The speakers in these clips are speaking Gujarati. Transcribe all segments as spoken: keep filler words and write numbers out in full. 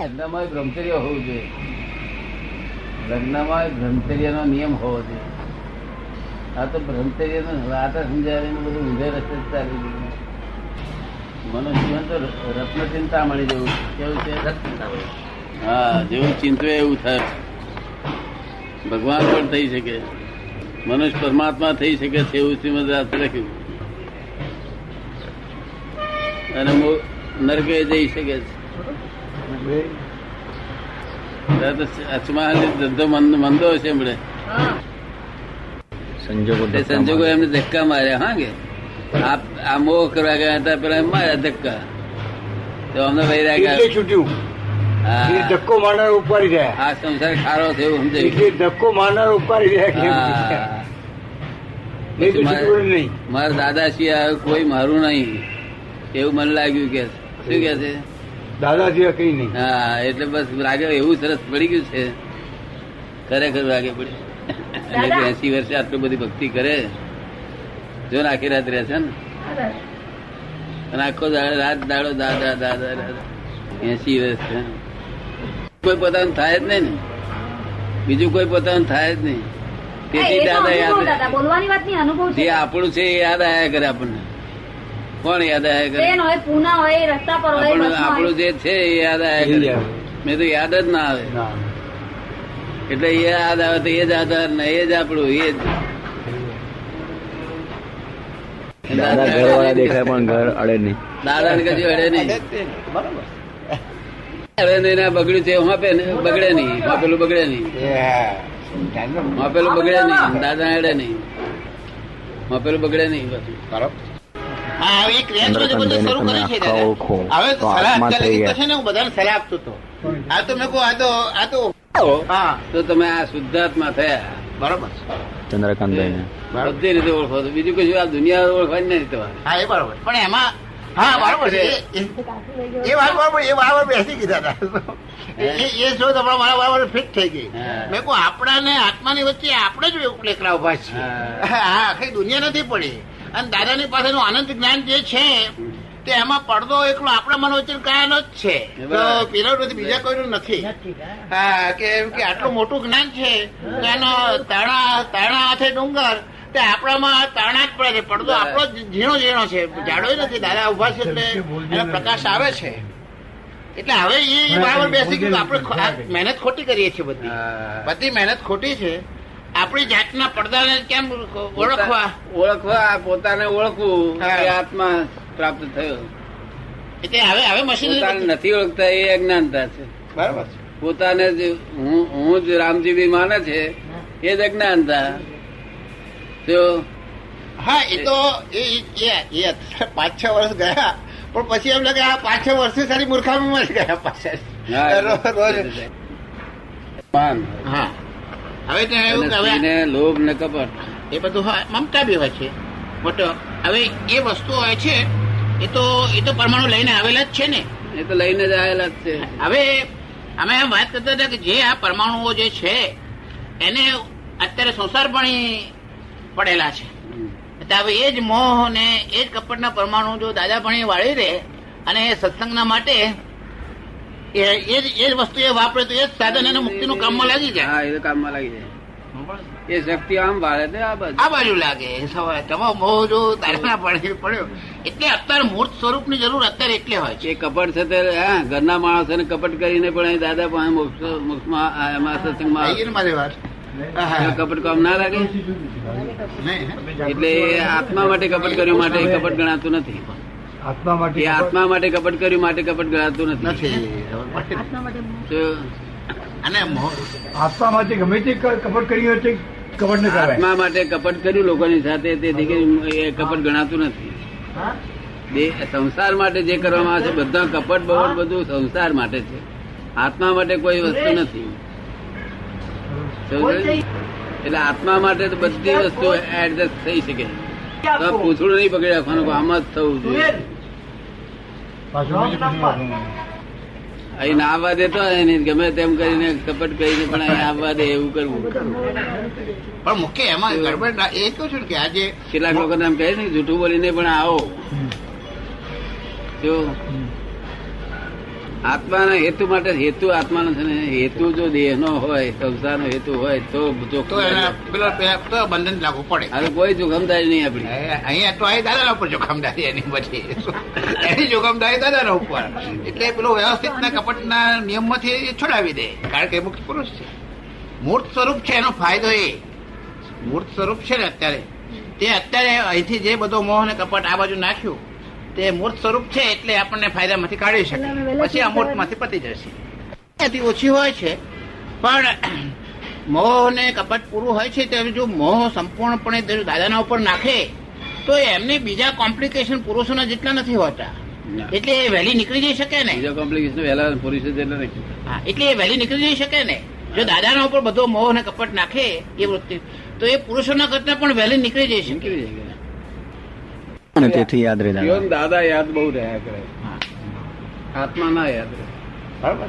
લગ્નમાં બ્રહ્મચર્ય હોવું જોઈએ. લગ્નમાં બ્રહ્મચર્યનો નિયમ હોવો જોઈએ. આ તો બ્રહ્મચર્યનો વાત સમજાવીને બધું ઊંધે રસ્તે ચાલી ગયું. મનુષ્યજીવન તો રત્ન ચિંતા મળી જવું કેવું છે. હા, જેવું ચિંતવે એવું થાય. ભગવાન પણ થઈ શકે, મનુષ્ય પરમાત્મા થઈ શકે છે એવું શ્રીમદ શાસ્ત્રે લખ્યું. અને નરકે જઈ શકે છે. સંજોગો એમને ધક્કા માર્યા. હા કે આ મોહ કરવા ગયા હતા, પેલા એમ માર્યા ધક્કા, તો અમને વૈરાગ્ય છૂટ્યું. ધક્કો મારનાર ઉપાડી ગયા. આ સંસાર ખારો થયો સમજાય. ધક્કો મારનાર ઉપાડી ગયા. મારા દાદાશ્રી આવ્યો, કોઈ મારું નહીં એવું મને લાગ્યું. કે શું કે છે દાદાજી કઈ નહીં. હા, એટલે બસ રાગે એવું સરસ પડી ગયું છે. ખરેખર રાગે પડી. એસી વર્ષે આટલી બધી ભક્તિ કરે જો ને આખી રાત રહેશે ને, અને આખો રાત દાડો દાદા દાદા. એસી વર્ષ છે, કોઈ પોતાનું થાય જ નહીં ને, બીજું કોઈ પોતાનું થાય જ નહીં. તેથી દાદા યાદ બોલવાની વાત નહીં, અનુભવ જે આપણું છે એ યાદ આવ્યા કરે આપણને. કોણ યાદ આવ્યા કરે? આપણું જે છે એ યાદ આવ્યા કરે. મેં તો યાદ જ ના આવે. એટલે એ યાદ આવે તો એ જ આધાર ને એ જ આપણું એ જ. દાદા ઘરવાળા દેખાય પણ ઘર અડે નહીં. દાદા ને કશું અડે નહીં. અડે નહીં. બગડ્યું છે માપે બગડે નહીં. માપેલું બગડે નહીં. માપેલું બગડે નહીં. દાદા અડે નહીં. માપેલું બગડે નહીં. બરાબર. બીજું કશું આ દુનિયા ઓળખવાની નથી તમારે. હા એ બરોબર. પણ એમાં હા બરોબર છે એ વાત. બરોબર, એ બરાબર બેસી ગયા હતા. એ જો તમારા મારા બરાબર ફિટ થઈ ગઈ. મેં કહું આપણાને આત્માની વચ્ચે આપણે જ એકલા ઉભા છીએ. હા, આખી દુનિયા નથી પડી. અને દાદાની પાસેનું આનંદ જ્ઞાન જે છે તે એમાં પડદો એકલો આપણા મન વચ્ચે કાયાનો જ છે. પેલો બીજા કોઈનું નથી. હા, કે આટલું મોટું જ્ઞાન છે એનો તાણા તાણા હાથે ડુંગર. તે આપણામાં તાણા જ પડે છે. પડદો આપણો ઝીણો ઝીણો છે, જાડો નથી. દાદા ઉભા છે એટલે એનો પ્રકાશ આવે છે. એટલે હવે એ બરાબર બેસી ગયું. આપણે મહેનત ખોટી કરીએ છીએ. બધી બધી મહેનત ખોટી છે. આપણી જાતના પડદાને કેમ ઓળખવા ઓળખવા પોતાને ઓળખવું. આત્મા પ્રાપ્ત થયો એટલે હવે હવે મશીન નથી ઓળખતા. એ અજ્ઞાનતા છે. બરાબર. પોતાને હું હું જ રામજીવી માને છે એ જ અજ્ઞાનતા. તો હા, એ તો એ પાંચ છ વર્ષ ગયા પણ પછી એમ લાગે આ પાંચ છ વર્ષે સારી મૂર્ખામાં ગયા પાછા. હા, હવે લોભ ને કપટ એ બધું મમતા બી હોય છે. હવે એ વસ્તુ હોય છે એ તો એ તો પરમાણુ લઈને આવેલા જ છે ને. એ તો લઈને જ આવેલા જ છે. હવે અમે એમ વાત કરતા હતા કે જે આ પરમાણુઓ જે છે એને અત્યારે સંસાર પણ પડેલા છે. હવે એ જ મોહ ને એ જ કપટના પરમાણુ જો દાદા પણ વાળી દે અને એ સત્સંગના માટે એ વસ્તુ એ વાપરે તો એ સાધન એને મુક્તિ નું કામમાં લાગી જાય. હા, એ કામમાં લાગી જાય. એ શક્તિ આમ વાળે આ બાજુ લાગે. તમારો મોહ જો તારા પડ્યો એટલે અત્યારે મૂર્ત સ્વરૂપ ની જરૂર અત્યારે એટલે હોય છે. કપટ છે ત્યારે હા ઘરના માણસો ને કપટ કરીને પણ દાદા પણ કપટ કામ ના લાગે. એટલે આત્મા માટે કપટ કર્યું માટે કપટ ગણાતું નથી. આત્મા માટે આત્મા માટે કપટ કર્યું માટે કપટ ગણાતું નથી. અને આત્મા માટે ગમે તે કપટ કર્યું છે. કપટ ને આત્મા માટે કપટ કર્યું લોકોની સાથે તેથી કપટ ગણાતું નથી. સંસાર માટે જે કરવામાં આવે છે બધા કપટ બવટ બધું સંસાર માટે છે. આત્મા માટે કોઈ વસ્તુ નથી. એટલે આત્મા માટે તો બધી વસ્તુ એડજસ્ટ થઈ શકે. પૂછડું નહીં પકડી રાખવાનું. આમાં જ થવું જોઈએ. અહીં ના આવવા દે તો ગમે તેમ કરીને કપટ કરીને પણ અહીં આવવા દે એવું કરવું. પણ મુખ્ય એમાં ગડબડ એ કહું છું કે આજે કેટલાક લોકો એમ કહે છે જૂઠું બોલીને પણ આવો. જો આત્માના હેતુ માટે, હેતુ આત્માનો છે ને, હેતુ જો દેહનો હોય, સંસારનો હેતુ હોય તો બંધન લાગુ પડે. હવે કોઈ જોખમદારી નહીં આપડી અહીંયા, તો અહીં દાદાના ઉપર જોખમદારી, એની પછી એની જોખમદારી દાદાના ઉપર. એટલે પેલો વ્યવસ્થિતના કપટના નિયમમાંથી છોડાવી દે, કારણ કે મુક્ત પુરુષ છે, મૂર્ત સ્વરૂપ છે. એનો ફાયદો એ મૂર્ત સ્વરૂપ છે ને અત્યારે, તે અત્યારે અહીંથી જે બધો મોહ ને કપટ આ બાજુ નાખ્યું તે મૂર્ત સ્વરૂપ છે, એટલે આપણને ફાયદામાંથી કાઢી શકે, પછી અમૂર્ત માંથી પતી જશે. ઓછી હોય છે પણ મોહ ને કપટ પૂરું હોય છે, ત્યારે જો મોહ સંપૂર્ણપણે દાદાના ઉપર નાખે તો એમને બીજા કોમ્પ્લિકેશન પુરુષોના જેટલા નથી હોતા, એટલે એ વહેલી નીકળી જઈ શકે ને. બીજા કોમ્પ્લિકેશન વહેલા પુરુષો જેટલા નથી, હા, એટલે એ વહેલી નીકળી જઈ શકે ને. જો દાદાના ઉપર બધો મોહ ને કપટ નાખે એ વૃત્તિ, તો એ પુરુષોના કરતા પણ વહેલી નીકળી જઈ શકે. તેથી યાદ રહે દાદા, યાદ બહુ રહ્યા કરે, આત્મા ના યાદ રહે બરાબર,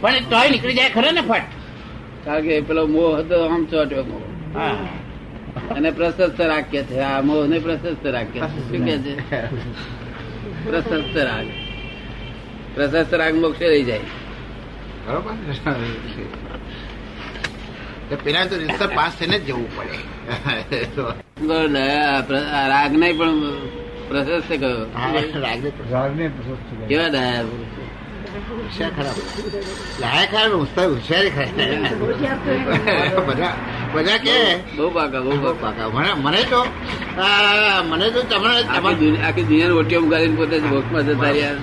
પણ તો નીકળી જાય ખરે ને ફટ. કારણ કે પેલો મોહ હતો આમ ચોટ્યો મોહ, અને પ્રશસ્ત રાખીએ છે આ મોહ ને, પ્રશસ્ત રાખીએ છે. શું કે છે? પ્રશસ્ત રાગ. પ્રશસ્ત રાગ મોક્ષે રહી જાય બરોબર. પેલા તો રિસ્તા પાસ થઈને જ જવું પડે. રાગ ને પણ પ્રશસ્ત ગયો, કેવા દયા ખરાબ, હોશિયારી ખરા. મને તો મને તો તમારે આખી દુનિયાની ઓટીઓ ઉગાડીને પોતે વોકમાં જતા રહ્યા.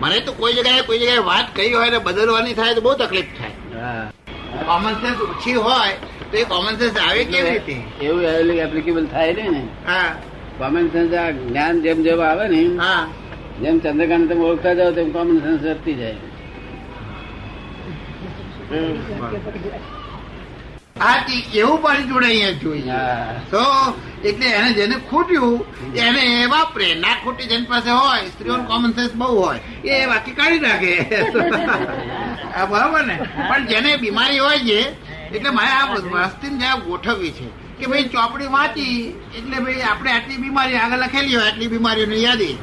મને તો કોઈ જગ્યાએ કોઈ જગ્યાએ વાત કહી હોય ને બદલવાની થાય તો બહુ તકલીફ થાય. કોમન સેન્સ ઓછી હોય તો એ કોમન સેન્સ આવે કેવી રીતે? એવું એપ્લિકેબલ થાય ને. હા, કોમન સેન્સ આ જ્ઞાન જેમ જેમ આવે ને, હા, જેમ ચંદ્રકાંત તમે ઓળખતા જાઓ તેમ કોમન સેન્સ વધતી જાય. આ એવું પાણી જોડે અહીંયા જોઈએ તો, એટલે એને જેને ખૂટ્યું એને એ વાપરે, ના ખૂટી જેની પાસે હોય, સ્ત્રીઓનો કોમન સેન્સ બહુ હોય, એ બાકી કાઢી નાખે બરાબર ને. પણ જેને બીમારી હોય છે, એટલે મારે આ વસ્તીને જ્યાં ગોઠવવી છે કે ભાઈ ચોપડી વાંચી એટલે ભાઈ આપણે આટલી બીમારી આગળ લખેલી હોય, આટલી બીમારીઓની યાદી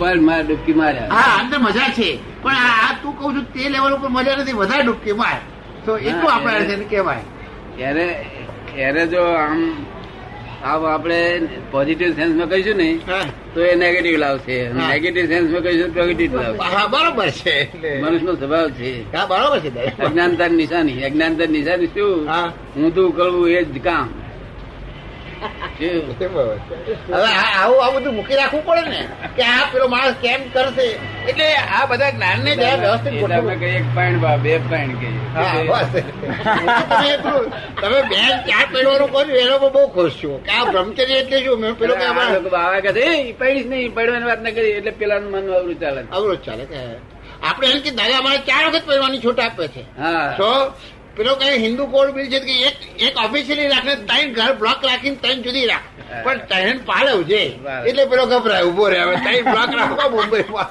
પણ મારે ડૂબકી મારે. હા, અંદર મજા છે, પણ આ તું કઉ છું તે લેવલ ઉપર મજા નથી, વધારે ડૂબકી માર તો એટલું આપણે કહેવાય. ત્યારે જો આમ આમ આપણે પોઝિટિવ સેન્સમાં કહીશું ને તો એ નેગેટિવ લાવશે, નેગેટિવ સેન્સમાં કહીશું પોઝિટિવ લાવશે. બરોબર છે, મનુષ્યનો સ્વભાવ છે. હા, બરોબર છે. અજ્ઞાનતાની નિશાની, અજ્ઞાનતાની નિશાની શું? હું તું કરવું એ જ કામ. હવે આવું આ બધું મૂકી રાખવું પડે ને કે આ પેલો માણસ કેમ કરશે, એટલે આ બધા જ્ઞાન ને એક પોઈન્ટ બે પોઈન્ટ કહીએ. તમે બે ચાર પેડવાનું કર્યું એનો પણ બહુ ખુશ છું કે આ બ્રહ્મચર્ય એટલે શું? મેં પેલો બાવા કહે પડીશ નહીં, પડવાની વાત ના કરી, એટલે પેલાનું મન અવરોધ ચાલે, અવરોધ ચાલે. આપડે એમ કે દાદા અમારે ચાર વખત પહેરવાની છૂટ આપે છે. હા, પેલો કઈ હિન્દુ કોડ બિલ છે કે એક ઓફિસિયલી રાખે, ત્રણ ઘર બ્લોક રાખીને ત્રણ જુદી રાખ, પણ ત્રણ પાળવજે. એટલે પેલો ગભરાય ઉભો રહે, હવે ત્રણ બ્લોક રાખવા મુંબઈમાં,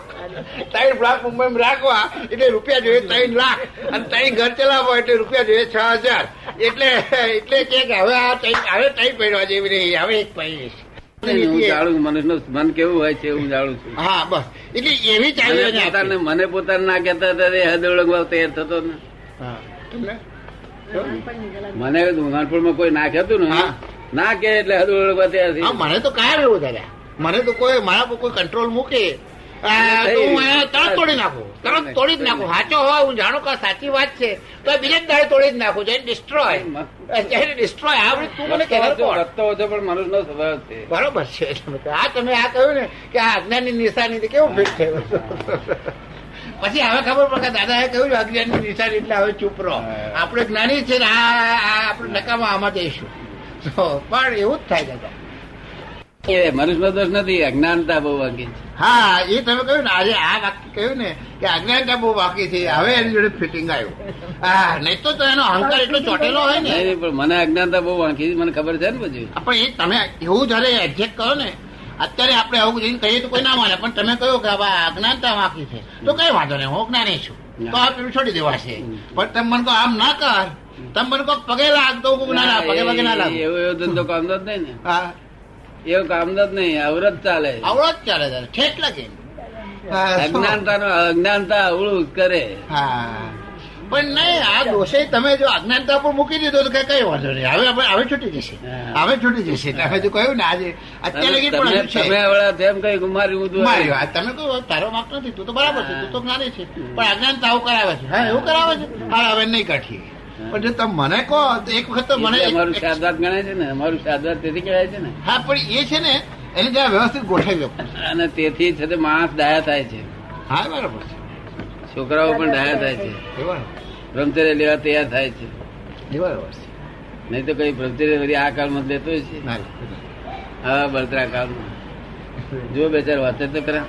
ત્રણ બ્લોક મુંબઈમાં રાખવા એટલે રૂપિયા જોઈએ ત્રણ લાખ, અને ત્રણ ઘર ચલાવવા એટલે રૂપિયા જોઈએ છ હજાર. એટલે એટલે કે હવે આ હવે ત્રણ પડવા જેવી નહીં, હવે એક પડી. હું જાણું મનુષ્યનું મન કેવું હોય છે, હું જાણું છું. હા, બસ એટલે એવી ચાલી. મને પોતાને ના કહેતા હદ ઓળખવા તૈયાર થતો ને. હા, મને ઉઘાણપુરમાં કોઈ ના કહેતું ને, ના કે એટલે હદ ઓળખવા તૈયાર થઈ. મને તો કાયા રહેવું દાદા, મને તો કોઈ મારા પર કોઈ કંટ્રોલ મૂકે તરત તોડી નાખું, તરત તોડી જ નાખું. સાચો હોય હું જાણું કે સાચી વાત છે તો બીજા જ દાડે તોડી જ નાખું. જઈને ડિસ્ટ્રોય ડિસ્ટ્રોય આ બધું તું મને કહેતો હતો, પણ મનુષ્યનો સ્વભાવ છે. બરોબર છે. આ તમે આ કહ્યું ને કે આ અજ્ઞાનની નિશાની, કેવું ફિટ થયું. પછી હવે ખબર પડે કે દાદા એ કહ્યું અજ્ઞાનની નિશાની, એટલે હવે ચૂપ રહો. આપણે જ્ઞાની છે ને, આ આપણે નકામા આમાં જઈશું, પણ એવું જ થાય દાદા. એ મનુષ્યનો દોષ નથી, અજ્ઞાનતા બહુ વાંકી છે. હા, એ તમે કહ્યું ને, આજે આ વાક્ય કહ્યું ને કે અજ્ઞાનતા બહુ વાંકી છે, હવે એની જોડે ફિટિંગ આવ્યું. હા, નહીં તો એનો અહંકાર એટલો ચોટેલો હોય ને. પણ મને અજ્ઞાનતા બહુ વાંકી છે, મને ખબર છે ને. પછી પણ એ તમે એવું જયારે એક્ઝેક્ટ કરો ને, અત્યારે આપણે આવું જઈને કહીએ તો કોઈ ના માને, પણ તમે કહ્યું કે આ અજ્ઞાનતા વાંકી છે તો કઈ વાંધો નહીં, હું જ્ઞાની છું તો આ પેલું છોડી દેવાશે. પણ તમે મને કહો આમ ના કર, તમે મને કહો પગે લાગ તો ના પગે પગે ના લાગે, એવો એવો ધંધો કામનો જ નહીં ને. હા, એવું કામનો જ નહીં, અવરોધ ચાલે, અવરોધ ચાલે, ઠેઠ લાગે. અજ્ઞાનતા નો અજ્ઞાનતા અવળું કરે. હા પણ નહીં, આ દોષે તમે જો અજ્ઞાનતા પર મૂકી દીધો તો કઈ વાંધો નહીં, હવે આપણે હવે છૂટી જશે, હવે છૂટી જશે. તમે જો કહ્યું ને આજે અત્યારે ગુમાર્યું, તમે કહ્યું તારો વાંક નથી, તું તો બરાબર છે, તું તો જ્ઞાની છે, પણ અજ્ઞાનતા આવું કરાવે છે. હા એવું કરાવે છે, હા હવે નહીં કાઢીએ. પણ જો તમે મને કહો તો એક વખત મને અમારું શાદવાદ ગણાય છે ને, અમારું શાદવાદ તેથી કહેવાય છે ને. હા પણ એ છે ને એને ત્યાં વ્યવસ્થિત ગોઠવી અને તેથી છે તે માણસ ડાયા થાય છે. હા બરાબર છે, છોકરાઓ પણ ડાયા થાય છે, બ્રહ્મચર્ય લેવા તૈયાર થાય છે, નહીં તો કઈ બ્રહ્મચર્ય આ કાળમાં જ લેતો છે. હા બળતરા કાળમાં જો બે ચાર વાતે તો કરા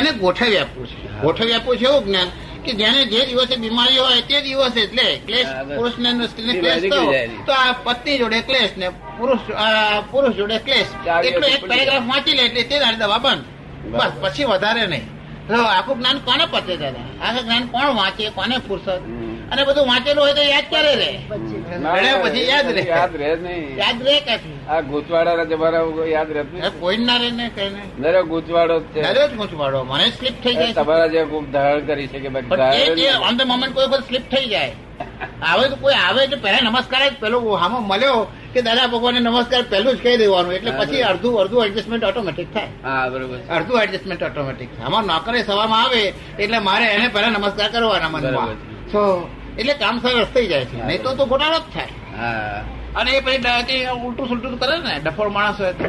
એને ગોઠવી આપવું છે, ગોઠવી આપવું છે એવું જ્ઞાન કે જેને જે દિવસે બીમારી હોય તે દિવસે એટલે ક્લેશ, પુરુષને ક્લેશ તો આ પત્ની જોડે ક્લેશ ને પુરુષ પુરુષ જોડે ક્લેશ, એટલો એક પેરેગ્રાફ વાંચી લે એટલે તે દાડે દવા બંધ, બસ પછી વધારે નહીં. આખું જ્ઞાન કોને પતે દાદા, આખું જ્ઞાન કોણ વાંચે, કોને ફુરસત? અને બધું વાંચેલું હોય તો યાદ ક્યારે રે? પછી યાદ રે, યાદ રે નહીં, યાદ રે ક્યાંથી? આ ગૂંચવાડા જમાના યાદ રહેતું કોઈ ના રે ને, કઈ નરે ગૂંચવાડો જ છે, ગૂંચવાડો મને સ્લીપ થઈ જાય. તમારા જે ગુમ ધારણ કરી છે કે ઓન ધ મોમેન્ટ કોઈ વખત સ્લીપ થઈ જાય. આવે તો કોઈ આવે એટલે પહેલા નમસ્કાર જ પેલો આમાં મળ્યો કે દાદા ભગવાનને નમસ્કાર પહેલું જ કહી દેવાનું, એટલે પછી અડધું અડધું એડજસ્ટમેન્ટ ઓટોમેટિક થાય. અડધું એડજસ્ટમેન્ટ ઓટોમેટિક થાય. આમાં નોકરે સવામાં આવે એટલે મારે એને પહેલા નમસ્કાર કરવાના મનમાં, તો એટલે કામ સરસ થઈ જાય છે, નહીં તો ગોટાળો જ થાય. અને એ પછી ઉલટું સુલટું કરે ને ડફોળ માણસ હોય તો.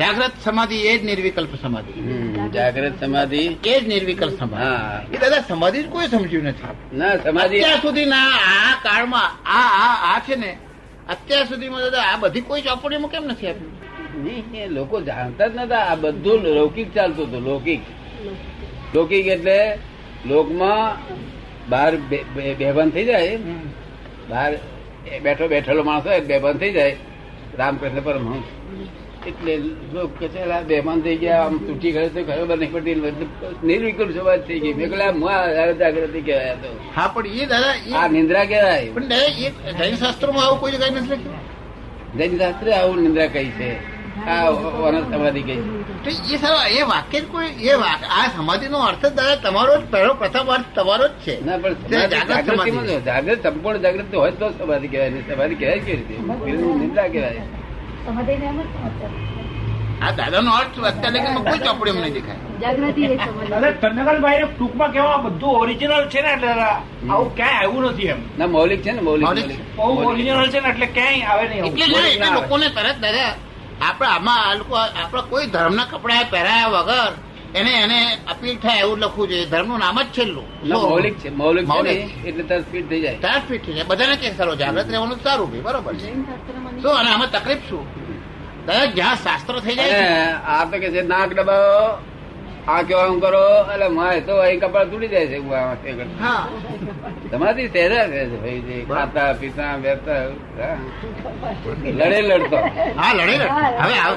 જાગ્રત સમાધિ એ જ નિર્વિકલ્પ સમાધિ. જાગ્રત સમાધિ એ જ નિર્વિકલ્પ સમાધિ. એ દાદા સમાધિ જ કોઈ સમજ્યું નથી ના, સમાધિ અત્યાર સુધી ના આ કાળમાં આ આ આ છે ને અત્યાર સુધીમાં દાદા આ બધી કોઈ ચોપડીમાં કેમ નથી આપી? લોકો જાણતા જ નતા. આ બધું લૌકિક ચાલતું હતું. લૌકિક લૌકિક એટલે લોકમાં બહાર બેભાન થઈ જાય, બહાર બેઠો બેઠેલો માણસ હોય બેભાન થઈ જાય. રામકૃષ્ણ પરમહંસ એટલે લોક કચેલા બેમાન થઈ ગયા, આમ તૂટી ગયો તો ખબર નહીં પડતી, નિર્વિકલ્પ સમાજ થઈ ગઈ. જાગૃતિ કહેવાય તો. હા પણ એ દાદા આ નિંદ્રા કહેવાય. પણ જૈન શાસ્ત્રોમાં આવું કોઈ કઈ નથી લખ્યું. જૈન શાસ્ત્રે આવું નિંદ્રા કહી છે, આ અનંત સમાધિ કહી છે. એ સાહેબ એ વાક્ય કોઈ એ આ સમાધિ નો અર્થ દાદા તમારો જ પહેલો પ્રથમ અર્થ તમારો જ છે ના? પણ જાગૃતિ જાગૃત સંપૂર્ણ જાગૃતિ હોય તો સમાધિ કહેવાય ને. સમાધિ કહેવાય કેવી રીતે? નિંદ્રા કહેવાય. આ દાદાનો અર્થ અત્યારે કોઈ ચોપડી મને દેખાય. ટૂંકમાં કેવા બધું ઓરિજિનલ છે ને, એટલે આવું ક્યાંય આવ્યું નથી એમ ના. મૌલિક છે ને, મૌલિક ઓરિજિનલ છે ને એટલે ક્યાંય આવે નહીં. એટલે લોકોને તરત દાદા આપડે આમાં આ લોકો આપડા કોઈ ધર્મના કપડા પહેરાયા વગર એને એને અપીલ થાય એવું લખવું જોઈએ. ધર્મનું નામ જ છેલ્લું મૌલિક છે. મૌલિક એટલે તરત ફિટ થઈ જાય, તરત ફિટ થઈ જાય બધાને. કે સારું જાગ્રત રહેવાનું સારું ભાઈ, બરોબર છે. તો અને આમાં તકલીફ શું દાદા? જ્યાં શાસ્ત્રો થઈ જાય આ તો કે છે નાક દબાવો, આ કેવા હું કરો, એટલે મારે તો અહીં કપડા તૂટી જાય છે. તમારી સહેરા રહે છે ભાઈ, ખાતા પીતા બેતા લડે લડતો. હા લડે લડતો. હવે હવે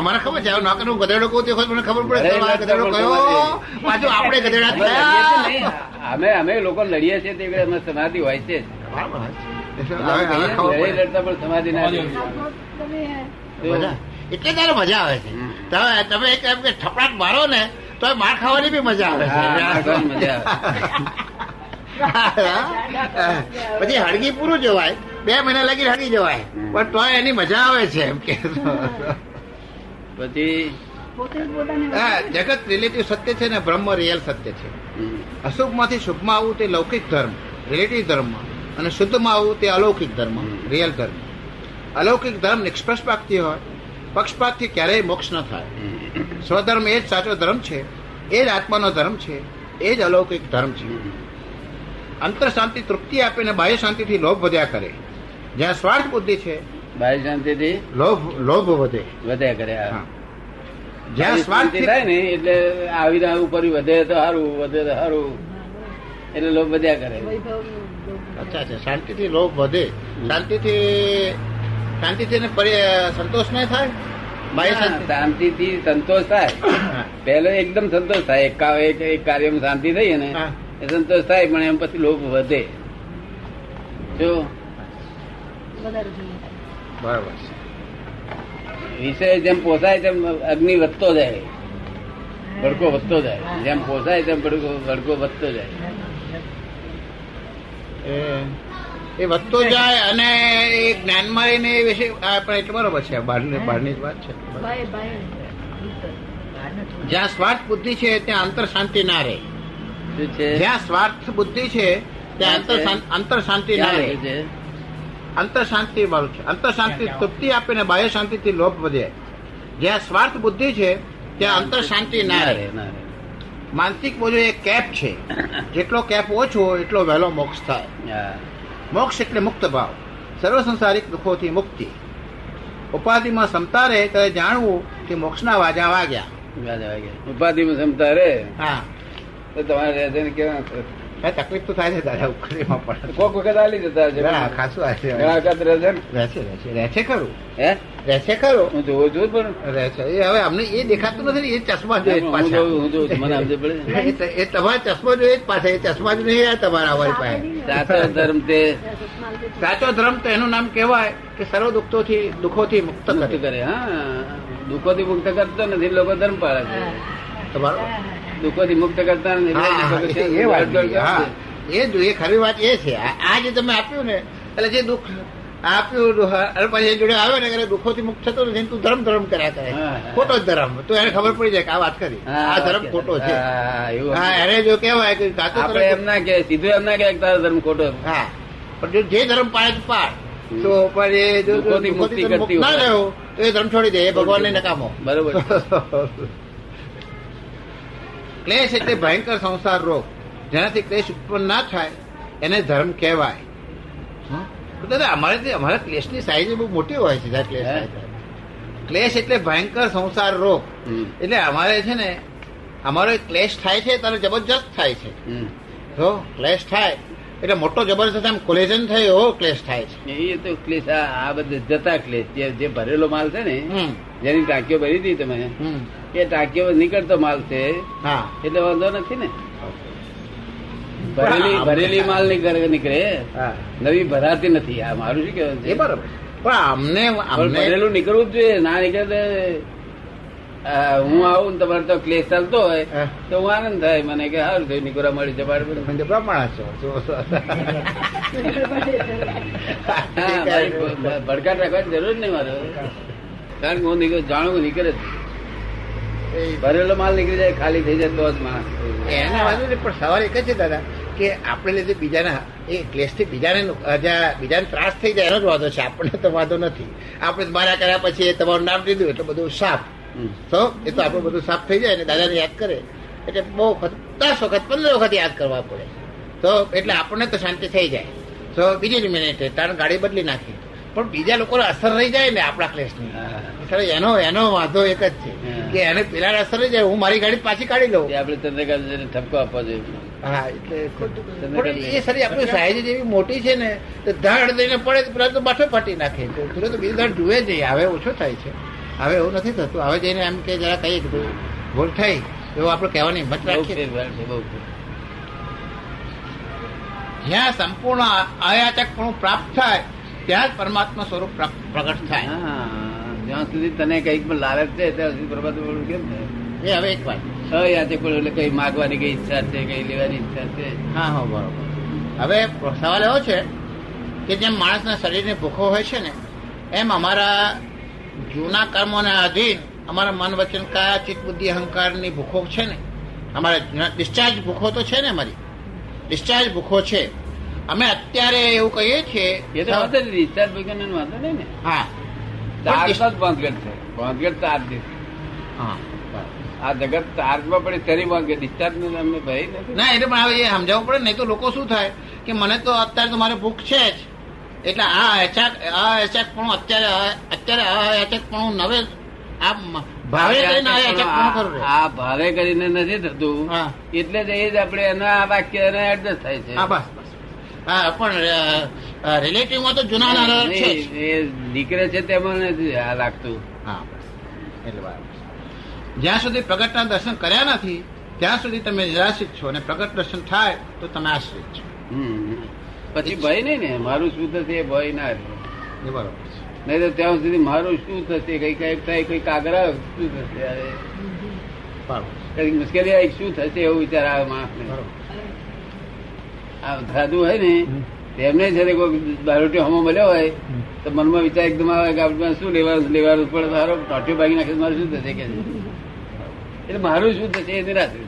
અમારે ખબર છે, હવે નોકર હું ગધેડો કહું તે મને ખબર પડે ગધેડો કયો, પાછો આપણે ગધેડા થયા. અમે અમે લોકો લડીએ છીએ તે અમે સમાધિ હોય છે. લડે લડતા પણ સમાધિ ના એટલે તારે મજા આવે છે. તમે તમે એક એમ કે ઠપડાટ મારો ને તો માર ખાવાની બી મજા આવે છે. પછી હળગી પૂરું જવાય, બે મહિના લગી હળી જવાય, પણ તો એની મજા આવે છે એમ કે. પછી જગત રિલેટિવ સત્ય છે ને, બ્રહ્મ રિયલ સત્ય છે. અશુભ માંથી શુભમાં આવવું તે લૌકિક ધર્મ, રિલેટિવ ધર્મ, અને શુદ્ધમાં આવવું તે અલૌકિક ધર્મ, રિયલ ધર્મ. અલૌકિક ધર્મ નિષ્પક્ષપાતથી હોય, પક્ષપાતથી ક્યારેય મોક્ષ ન થાય. સ્વધર્મ એ જ સાચો ધર્મ છે, એ જ આત્માનો ધર્મ છે, એ જ અલૌકિક ધર્મ છે. અંતર શાંતિ તૃપ્તિ આપે ને બાહ્ય શાંતિથી લોભ વધ્યા કરે. જ્યાં સ્વાર્થ બુદ્ધિ છે બાહ્ય શાંતિથી લોભ લોભ વધે વધ્યા કરે. જ્યાં સ્વાર્થ થાય ને એટલે આવી આવું કર્યું, વધે તો સારું, વધે તો સારું, એટલે લોભ વધ્યા કરે. અચ્છા અચ્છા, શાંતિથી લોભ વધે. શાંતિથી શાંતિથી સંતોષ ના થાય, બાહ્ય શાંતિ શાંતિથી સંતોષ થાય. પહેલો એકદમ સંતોષ થાય, એક કાર્યમાં શાંતિ થઈ ને સંતોષ થાય, પણ એમ પછી લોભ વધે. જો બરાબર છે. વિષય જેમ પોસાય તેમ અગ્નિ વધતો જાય, ભડકો વધતો જાય, જેમ પોસાય તેમ ભડકો વધતો જાય, એ વધતો જાય. અને એ જ્ઞાનમાં રહીને એ વિશે આપણે બરોબર છે. બહારની જ વાત છે, જ્યાં સ્વાર્થ બુદ્ધિ છે ત્યાં અંતર શાંતિ ના રહે. જ્યાં સ્વાર્થ બુદ્ધિ છે ત્યાં અંતર શાંતિ ના રહે. અંતર શાંતિ વાળું છે. અંતર શાંતિ તૃપ્તિ આપીને બાહ્ય શાંતિ થી લોપ વધે. જ્યાં સ્વાર્થ બુદ્ધિ છે ત્યાં અંતર શાંતિ ના રહે. માનસિક બોજો એ કેપ છે, જેટલો કેપ ઓછો એટલો વહેલો મોક્ષ થાય. મોક્ષ એટલે મુક્ત ભાવ, સર્વ સંસારિક દુઃખોથી મુક્તિ. ઉપાધિમાં ક્ષમતા રહે ત્યારે જાણવું કે મોક્ષના વાજા વાગ્યા. ઉપાધિમાં ક્ષમતા રહે તો તમારે તકલીફ તો થાય છે દાદા. ઉખડીમાં પણ કોક વખત આવી જતા રહેશે ખરું. હે રહેશે ખરું. હું જોઉં છું પણ રહેશે. એ હવે અમને એ દેખાતું નથી. એ ચશ્મા જોઈએ, એ તમારા ચશ્મા જોઈએ પાસે. એ ચશ્મા જ નહીં તમારા અવાજ પાસે. સાચો ધર્મ તે સાચો ધર્મ તો એનું નામ કહેવાય કે સર્વ દુઃખોથી દુઃખોથી મુક્ત કરે. હા, દુઃખોથી મુક્ત કરતો નથી લોકો ધર્મ પાળે છે. તમારો દુઃખોથી મુક્ત કરતા એ જોઈએ. ખરી વાત એ છે, આ જે તમે આપ્યું ને એટલે જે દુઃખ આપ્યું અને પછી જોડે આવે ને એટલે દુઃખોથી મુક્ત થતો નથી. તું ધર્મ ધર્મ કર્યા કરે, ખોટો જ ધર્મ. તો એને ખબર પડી જાય કે આ વાત કરી, આ ધર્મ ખોટો છે. હા, એને જો કહેવાય કે આપણે એમ ના કે સીધું એમ ના કે તારો ધર્મ ખોટો. હા, પણ જે ધર્મ પાડે જ પાડ. તો પણ એ મુક્તિ કરતી ના રહ્યો તો એ ધર્મ છોડી દે, એ ભગવાનને નકામો. બરોબર. ક્લેશ એટલે ભયંકર સંસાર રોગ. જેનાથી ક્લેશ ઉત્પન્ન ના થાય એને ધર્મ કહેવાય. દાદા અમારે અમારા ક્લેશની સાઈઝ બહુ મોટી હોય છે. ક્લેશ એટલે ભયંકર સંસાર રોગ. એટલે અમારે છે ને, અમારો ક્લેશ થાય છે ત્યારે જબરજસ્ત થાય છે. તો ક્લેશ થાય એટલે મોટો જબરજસ્ત આમ કોલેજન થાય એવો ક્લેશ થાય છે. એ તો ક્લેશ આ બધે જતા ક્લેશ જે ભરેલો માલ છે ને, જેની ટાંકીઓ ભરી હતી તમે, એ ટાંકીઓ નીકળતો માલ છે. હા, એટલે વાંધો નથી ને. ભરેલી ભરેલી માલ નીકળે, નવી ભરાતી નથી. આ મારું શું કહેવાય છે. બરાબર. પણ અમને ભરેલું નીકળવું જ જોઈએ. ના નીકળે હું આવું ને તમારે તો ક્લેશ ચાલતો હોય તો હું આનંદ થાય મને કે સારું થયું, નીકળવા મળી જપાડ. બ્રાહ્મણ છો, ભડકાટ રાખવાની જરૂર નહીં મારે. કારણ કે હું જાણું નીકળે છું. ભરેલો માલ નીકળી જાય, ખાલી થઈ જાય તો જ માણસ એના વાંધો નહીં. પણ સવાલ એક જ છે દાદા કે આપણે લીધે બીજાના એ ક્લેશથી બીજાને બીજાને ત્રાસ થઈ જાય એનો જ વાંધો છે. આપણને તો વાંધો નથી. આપણે મારા કર્યા પછી તમારું નામ લીધું એટલે બધું સાફ. તો એ તો આપણું બધું સાફ થઈ જાય અને દાદાને યાદ કરે એટલે બહુ વખત, દસ વખત પંદર વખત યાદ કરવા પડે. તો એટલે આપણને તો શાંતિ થઈ જાય. તો બીજી જ મિનિટે તારણ ગાડી બદલી નાખી. પણ બીજા લોકોને અસર રહી જાય ને આપણા ક્લેશની, એનો એનો વાંધો એક જ છે કે એને પેલા અસર રહી જાય. હું મારી ગાડી પાછી કાઢી લઉં. આપણે ચંદ્રકાંત ઠપકો આપવા જોઈએ. હા, એટલે એ સારી આપણી સાઈઝ જેવી મોટી છે ને, ધડ દઈને પડે તો પેલા તો બાઠો ફાટી નાખે. તો બીજું ધડ જુએ જઈએ. હવે ઓછો થાય છે, હવે એવું નથી થતું. હવે જઈને એમ કે જરા કહીએ કે ભૂલ થઈ એવું આપણે કહેવાની હિંમત રાખીએ. જ્યાં સંપૂર્ણ અયાચકપણું પ્રાપ્ત થાય ત્યાં જ પરમાત્મા સ્વરૂપ પ્રગટ થાય. જ્યાં સુધી તને કઈક પણ લાલચ છે ત્યાં સુધી પરમાત્મા કેમ થાય. એ હવે એક વાત યાદ પડે એટલે કઈ માગવાની કઈ ઈચ્છા છે, કઈ લેવાની ઈચ્છા છે. હા હા બરોબર. હવે સવાલ એવો છે કે જેમ માણસના શરીરને ભૂખો હોય છે ને, એમ અમારા જૂના કર્મોના આધીન અમારા મન વચન કાયા ચિત્ત બુદ્ધિ અહંકારની ભૂખો છે ને, અમારા ડિસ્ચાર્જ ભૂખો તો છે ને, અમારી ડિસ્ચાર્જ ભૂખો છે. અમે અત્યારે એવું કહીએ છીએ એ તો વાંધો નથી. ડિસ્ચાર્જ વગરનો વાંધો નહીં ને. હા, તારગત બાંધગત છે. બાંધગત તાર દે. હા, આ જગત તાર્ગમાં પડે તરી બાંધે. ડિસ્ચાર્જ નું અમને ભય નથી ના. એટલે પણ હવે એ સમજાવવું પડે. નહીં તો લોકો શું થાય કે મને તો અત્યારે તો મારે ભૂખ છે જ, એટલે આ અચાક અચાક પણ અત્યારે અત્યારે અચાક પણ નવે આ ભાવે કરીને આ ભાવે કરીને નથી થતું. એટલે જ એ જ આપણે એના વાક્ય એડજસ્ટ થાય છે. હા, બસ. હા, પણ રિલેટિવમાં તો જૂના નીકળે છે તેમાં નથી આ લાગતું. હા, એટલે જ્યાં સુધી પ્રગટના દર્શન કર્યા નથી ત્યાં સુધી તમે નિરાશ્રિત છો, અને પ્રગટ દર્શન થાય તો તમે આશ્રિત છો. પછી ભય નહીં ને, મારું શું થશે એ ભય ના રહ્યો. એ બરાબર છે. નહીં તો ત્યાં સુધી મારું શું થશે, કઈ કઈ થાય, કોઈ કાગરા શું થશે, મુશ્કેલી આવી શું થશે એવો વિચાર આવે માણસ સાધુ હોય ને એમને છે. કોઈ બારોટી હોમો મળ્યો હોય તો મનમાં વિચાર એકદમ આવે કે આપણે શું લેવાનું લેવાનું પડે, સારો ટોઠ્યો ભાગી નાખે મારું શું થશે કે એટલે મારું શું થશે એ નિરાશે.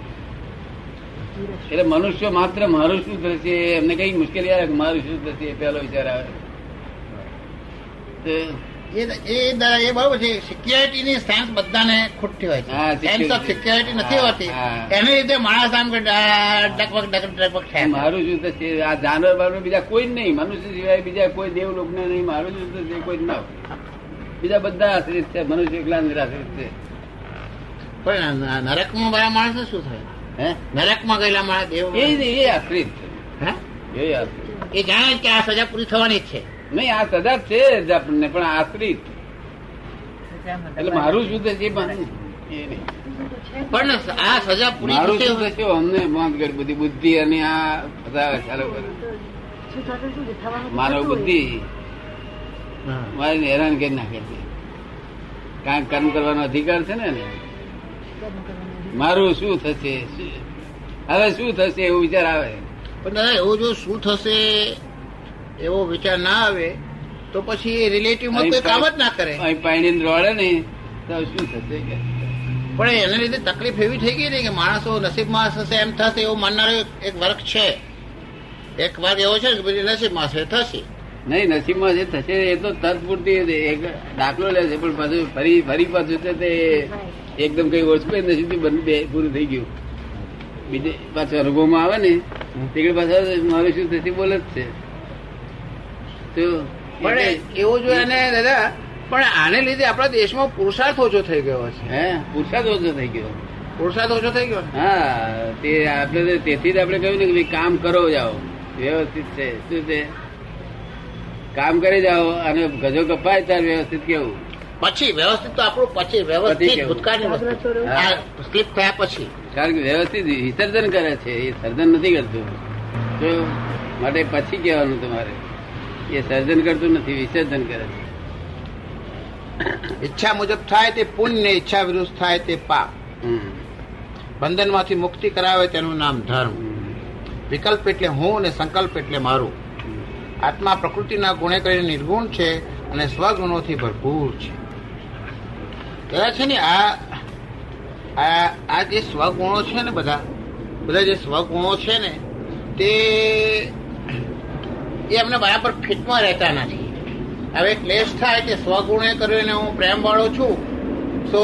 એટલે મનુષ્ય માત્ર મારું શું થશે એમને કઈ મુશ્કેલી આવે મારું શું થશે એ પહેલો વિચાર આવે. એ બરોબર છે, સિક્યોરિટી ની સેન્સ બધાને ખોટી હોય છે, સેન્સ ઓફ સિક્યોરિટી નથી હોતી, એને લીધે માણસ આમ ડકબક ડકબક થાય મારું શું થશે. આ જાનવર બાર બીજા કોઈ જ નહીં, મનુષ્ય સિવાય બીજા કોઈ દેવલોક ને નહીં મારું શું થશે કોઈ જ ના હોય, બીજા બધા આશ્રિત છે, મનુષ્ય એકલા નિરાશ્રિત છે. પણ નરકમાં બધા માણસ ને શું થાય? નરકમાં ગયેલા માણસ એ આશ્રિત એ જાણે કે આ સજા પૂરી થવાની જ છે નહીં, આ સજા છે જ આપણને, પણ આશ્રિત એટલે મારું શું થશે પણ આ સજા પૂરી મારું શું થશે અમને માંગ કરી બધી બુદ્ધિ અને આ મારો બુદ્ધિ મારી હેરાન કરી નાખે છે. કારણ કર્મ કરવાનો અધિકાર છે ને મારું શું થશે હવે શું થશે એવો વિચાર આવે. પણ દાદા એવો જો શું થશે એવો વિચાર ના આવે તો પછી રિલેટિવ કામ જ ના કરે, પાણી રોડે ને તો શું થશે. પણ એના લીધે તકલીફ એવી થઈ ગઈ ને કે માણસો નસીબમાં થશે એમ થશે એવો માનનારો એક વર્ગ છે, એક વર્ગ એવો છે કે નસીબમાં છે થશે નહીં, નસીબમાં જે થશે એ તો તત્પૂર્તિ દાખલો લે છે. પણ પાછું ફરી ફરી પાછું છે તે એકદમ કઈ ઓછું નસીબ પૂરું થઈ ગયું, બીજે પાછો અનુભવમાં આવે ને તે પાછા મારું શું થશે બોલે જ છે. પણ એવું જો એને દાદા પણ આને લીધે આપણા દેશમાં પુરુષાર્થ ઓછો થઈ ગયો છે. હે પુરુષાર્થ ઓછો થઈ ગયો, પુરુષાર્થ ઓછો થઈ ગયો. હા તે આપણે તેથી જ આપણે કહ્યું ને કે કામ કરો જાઓ વ્યવસ્થિત છે, શું છે કામ કરી જાઓ અને ગજો કપાય ત્યારે વ્યવસ્થિત કેવું પછી વ્યવસ્થિત તો આપણું પછી વ્યવસ્થિત સ્લીપ થયા પછી કારણ કે વ્યવસ્થિત વિસર્જન કરે છે એ સર્જન નથી કરતું, તો માટે પછી કહેવાનું તમારે એ સર્જન કરતું નથી વિસર્જન કરે છે. ઈચ્છા મુજબ થાય તે પુણ્ય, ઈચ્છા વિરુદ્ધ થાય તે પાપ. બંધનમાંથી મુક્તિ કરાવે તેનું નામ ધર્મ. વિકલ્પ એટલે હું અને સંકલ્પ એટલે મારું. આત્મા પ્રકૃતિના ગુણે કરીને નિર્ગુણ છે અને સ્વગુણોથી ભરપૂર છે. છે ને આ આ જે સ્વગુણો છે ને બધા બધા જે સ્વગુણો છે ને તે એ અમને બરાબર ફિટમાં રહેતા નથી. હવે ક્લેશ થાય કે સ્વગુણે કરીને હું પ્રેમ વાળો છું તો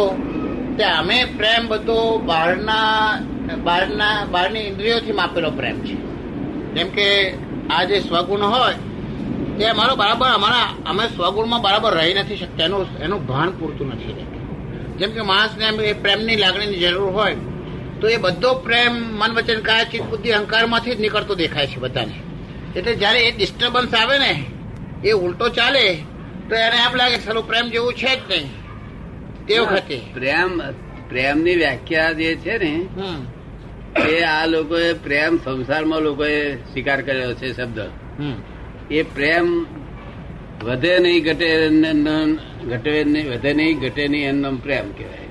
તે અમે પ્રેમ બધો બહારના બહારના બહારની ઇન્દ્રિયોથી માપેલો પ્રેમ છે. જેમ કે આ જે સ્વગુણ હોય તે અમારો બરાબર અમારા અમે સ્વગુણમાં બરાબર રહી નથી શકતા, એનું એનું ભાન પૂરતું નથી રહેતું. જેમ કે માણસને એમ એ પ્રેમની લાગણીની જરૂર હોય તો એ બધો પ્રેમ મન વચન કાય ચિત્ત બુદ્ધિ અહંકારમાંથી જ નીકળતો દેખાય છે બધાને. એટલે જયારે એ ડિસ્ટર્બન્સ આવે ને એ ઉલટો ચાલે તો એને એમ લાગે સારું પ્રેમ જેવું છે જ નહીં. તે વખતે પ્રેમ પ્રેમની વ્યાખ્યા જે છે ને એ આ લોકોએ પ્રેમ સંસારમાં લોકોએ સ્વીકાર કર્યો છે શબ્દ. એ પ્રેમ વધે નહીં ઘટે ઘટે નહીં વધે નહીં ઘટે નહીં એમનો પ્રેમ કહેવાય.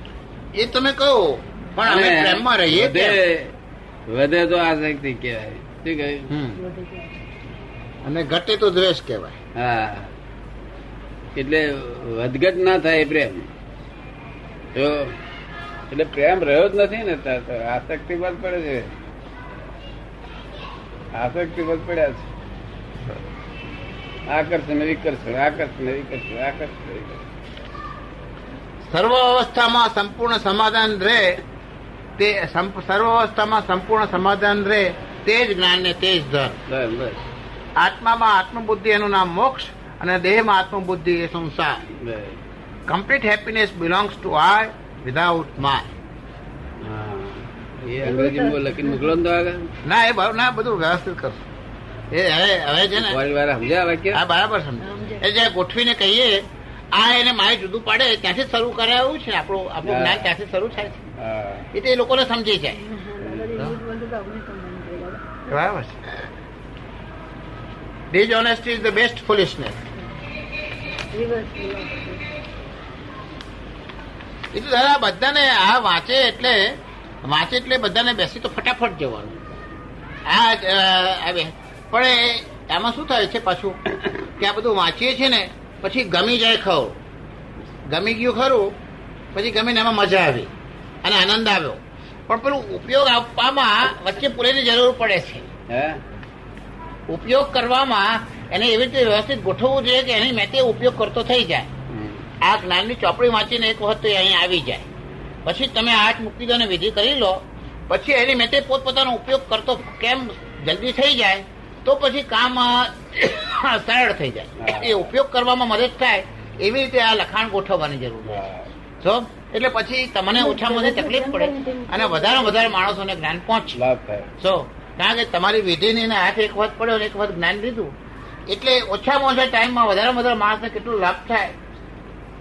એ તમે કહો પણ અમે પ્રેમમાં રહીએ, વધે તો આશક્તિ કહેવાય, શું કહ્યું, અને ઘટે તો દ્વેષ કહેવાય. હા એટલે વધઘટ ના થાય પ્રેમ તો. એટલે પ્રેમ રહ્યો જ નથી ને આશક્તિ પર પડે છે, આશક્તિ પર પડ્યા છે. આકર્ષણ વિકર્ષણ આકર્ષણ વિકર્ષણ આકર્ષણ વિકર્ષણ સર્વ અવસ્થામાં સંપૂર્ણ સમાધાન રહે તે સર્વ અવસ્થામાં સંપૂર્ણ સમાધાન રહે તે જ જ્ઞાન ને તે જ ધર્મ. આત્મામાં આત્મબુદ્ધિ એનું નામ મોક્ષ અને દેહમાં આત્મબુદ્ધિ એ સંસાર. Complete happiness belongs to I without my. અંગ્રેજીમાં લખીને મોકલો ના એ ભાવ ના બધું વ્યવસ્થિત કરશું. એ હવે છે ને આ બરાબર સમજાય એ જે ગોઠવીને કહીએ આ એને મારે જુદું પડે ત્યાંથી શરૂ કરાયું છે, આપણું આપણું જ્ઞાન ત્યાંથી શરૂ થાય છે એટલે એ લોકોને સમજી જાય બરાબર છે. Dishonesty is the best foolishness. બીજું દાદા બધાને આ વાંચે એટલે વાંચે એટલે બધાને બેસી તો ફટાફટ જવાનું. આ પણ આમાં શું થાય છે પાછું કે આ બધું વાંચીએ છે ને પછી ગમી જાય ખરું, ગમી ગયું ખરું, પછી ગમીને એમાં મજા આવી અને આનંદ આવ્યો, પણ પેલું ઉપયોગ આપવામાં વચ્ચે પૂરેની જરૂર પડે છે. ઉપયોગ કરવામાં એને એવી રીતે વ્યવસ્થિત ગોઠવવું જોઈએ કે એની મેં તે ઉપયોગ કરતો થઈ જાય. આ જ્ઞાનની ચોપડી વાંચીને એક વખત તો અહીંયા આવી જાય, પછી તમે હાથ મૂકી દો અને વિધિ કરી લો, પછી એની મેં તે પોતપોતાનો ઉપયોગ કરતો કેમ જલ્દી થઈ જાય તો પછી કામ સરળ થઈ જાય, એ ઉપયોગ કરવામાં મદદ થાય એવી રીતે આ લખાણ ગોઠવવાની જરૂર છે. જો એટલે પછી તમને ઓછામાં ઓછી તકલીફ પડે અને વધારે વધારે માણસોને જ્ઞાન પહોંચે. સો કારણ કે તમારી વિધિની હાથ એક વખત પડ્યો એક વખત જ્ઞાન લીધું એટલે ઓછામાં ઓછા ટાઈમમાં વધારે વધારે માણસને કેટલો લાભ થાય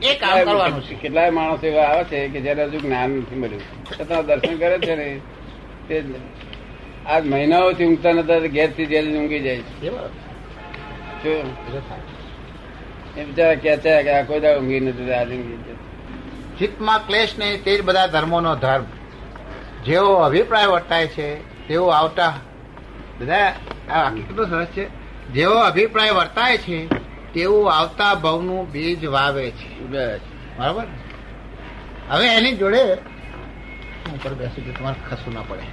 એ કામ કરવાનું છે. કેટલાય માણસ એવા આવે છે કે જયારે હજુ જ્ઞાન નથી મળ્યું છતાં દર્શન કરે છે ને તે આજ મહિનાઓથી ઊંઘતા નતા, ઘેર થી જેલ ઊંઘી જાય છે. એ બિચારા કે છે કે આ કોઈ દાડો ઊંઘી નથી, આજ ઊંઘી જાય. ચિત્તમાં ક્લેશ નહીં તે જ બધા ધર્મોનો ધર્મ, જેવો અભિપ્રાય વર્તાય છે તેવો આવતા બધા આ કેટલું સરસ છે. જેવો અભિપ્રાય વર્તાય છે તેવું આવતા ભવનું બીજ વાવે છે. બરાબર, હવે એની જોડે ઉપર બેસું કે તમારે ખસવું ના પડે.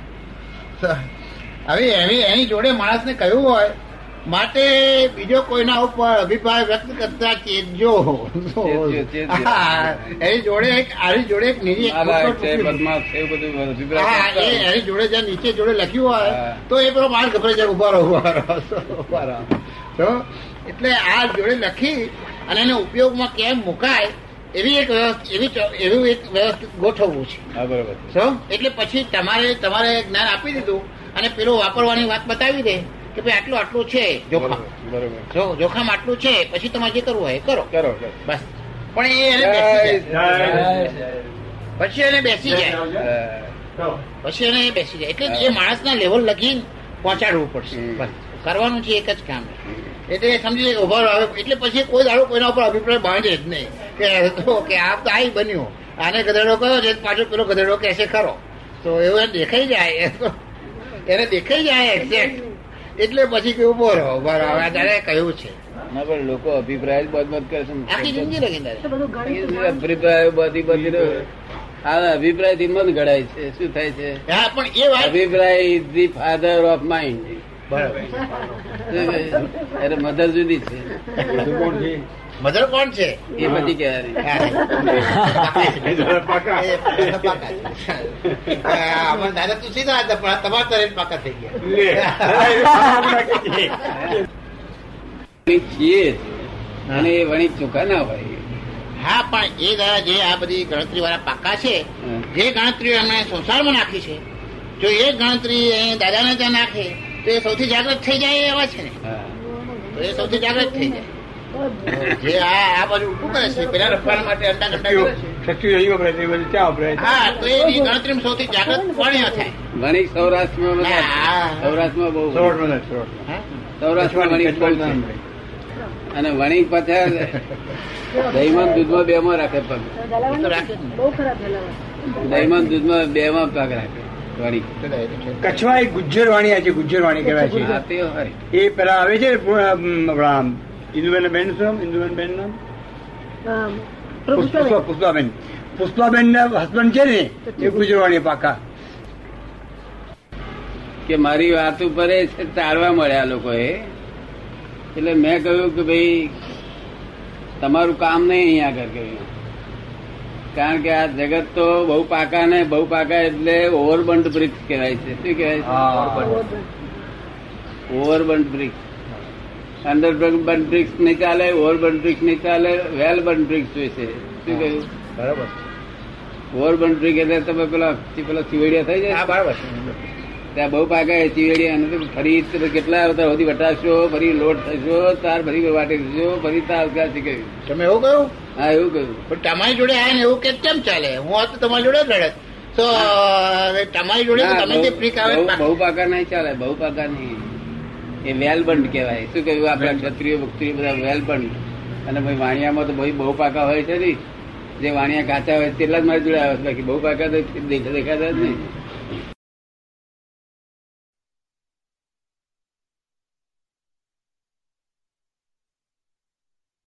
હવે એની એની જોડે માણસને કહ્યું હોય માટે બીજો કોઈના ઉપર અભિપ્રાય વ્યક્ત કરતા ચેતજો. એની જોડે એક આની જોડે એક નીચે એની જોડે જ્યાં નીચે જોડે લખ્યું હોય તો એ પેલો માણસ ગભરાઈ જાય, ઉભા રહો ઉભા રહો ઉભા રહો. તો એટલે આ જોડે લખી અને એને ઉપયોગમાં કેમ મુકાય એવી એક એવી એક વ્યવસ્થિત ગોઠવવું છે. એટલે પછી તમારે તમારે જ્ઞાન આપી દીધું અને પેલું વાપરવાની વાત બતાવી દે કે ભાઈ આટલું આટલું છે જોખમ, જોખમ આટલું છે, પછી તમારે જે કરવું હોય કરો કરો બસ. પણ એ પછી એને બેસી જાય, પછી એને બેસી જાય. એટલે એ માણસના લેવલ લગી પહોંચાડવું પડશે, બસ કરવાનું છે એક જ કામ. એટલે સમજી જાય ઉભા આવે, એટલે પછી કોઈ દાડો કોઈના ઉપર અભિપ્રાય બાંધે જ નહીં કે આ તો આ બન્યું, આને ગધેડો કયો છે પાછો પેલો ગધેડો કે છે ખરો, તો એવું એને દેખાઈ જાય, એને દેખાઈ જાય એક્ઝેક્ટ. એટલે પછી કે ઉભો રહો ઉભા રહો, આ તારે કહ્યું છે. લોકો અભિપ્રાય બદમત કરે છે આખી જિંદગી લગી, અભિપ્રાય બધી બધી આ અભિપ્રાય થી મન ઘડાય છે. શું થાય છે? હા, પણ એ વાત અભિપ્રાય is the father of mind. બરાબર, મધર જુદી છે. મધર કોણ છે એ બધી કહેવાય. દાદા તું સીધા હતા તમારા તરે પાકા થઈ ગયા છીએ અને એ વણિક ચૂકા ના હોય. હા, પણ એ દાદા જે આ બધી ગણતરી વાળા પાકા છે, જે ગણતરીઓ એમણે સંસારમાં નાખી છે, જો એ ગણતરી એ દાદાને ત્યાં નાખે તો એ સૌથી જાગૃત થઈ જાય એવા છે ને, એ સૌથી જાગૃત થઈ જાય. જે આ બાજુ ઉભું કરે છે પેલા રફાર માટે અંડા ઘટાડ્યું, હા, તો એની ગણતરી સૌથી જાગૃત પણ થાય. વણિક સૌરાષ્ટ્રમાં સૌરાષ્ટ્રમાં બહુ સૌરાષ્ટ્રમાં અને વણિક પાછા દહીમાં દૂધમાં બે માં રાખે, પગ રાખે દહીમાં દૂધમાં બે માં પગ રાખે. કચ્છમાં એક ગુજ્જર વાણી આવે છે, ગુજ્જર વાણી કહેવાય છે. એ પેલા આવે છે ઇન્દુબેન બેન ઇન્દુબેન બેન પુષ્પાબેન પુષ્પાબેન ના હસબન્ડ છે ને એ ગુજ્જર વાણી પાકા. કે મારી વાત ઉપર એ ચાલવા મળ્યા લોકોએ, એટલે મેં કહ્યું કે ભાઈ તમારું કામ નહીં અહીંયા આગળ કહ્યું, કારણ કે આ જગત તો બહુ પાકા ને બહુ પાકા એટલે ઓવરબંડ બ્રિક્સ કહેવાય છે. શું કહેવાય છે? ઓવરબંડ બ્રિક્સ. અંડરબંડ બ્રિક્સ નહીં ચાલે, ઓવરબંડ બ્રિક્સ નહીં ચાલે, વેલબંડ બ્રિક્સ હોય છે. શું કહ્યું? બરાબર. ઓવરબંડ બ્રિક એટલે તમે પેલા પેલા ચીવડિયા થઈ જાય. બરાબર, ત્યાં બહુ પાકા એ ચીવડિયા ફરી કેટલા આવતા સુધી વટાશો, ફરી લોટ થશો, તાર ફરી વાટે થશો, ફરી તાર ત્યાં શીખ્યું. તમે એવું કહ્યું? હા, એવું કહ્યું. પણ તમારી જોડે આને એવું કે કેમ ચાલે? હું આ તો તમારી જોડે લડત તો તમારી જોડે તમે જે પ્રિક આવે બહુ પાકા નહીં ચાલે, બહુ પાકા નહીં, એ વેલબંડ કહેવાય. શું કહ્યું? આપણા ક્ષત્રિય ભક્તિઓ બધા વેલબંડ અને ભાઈ વાણિયામાં તો બહુ પાકા હોય છે ને, જે વાણિયા કાચા હોય તેટલા જ મારી જોડે આવે, બાકી બહુ પાકા તો દેખાતા જ નહીં.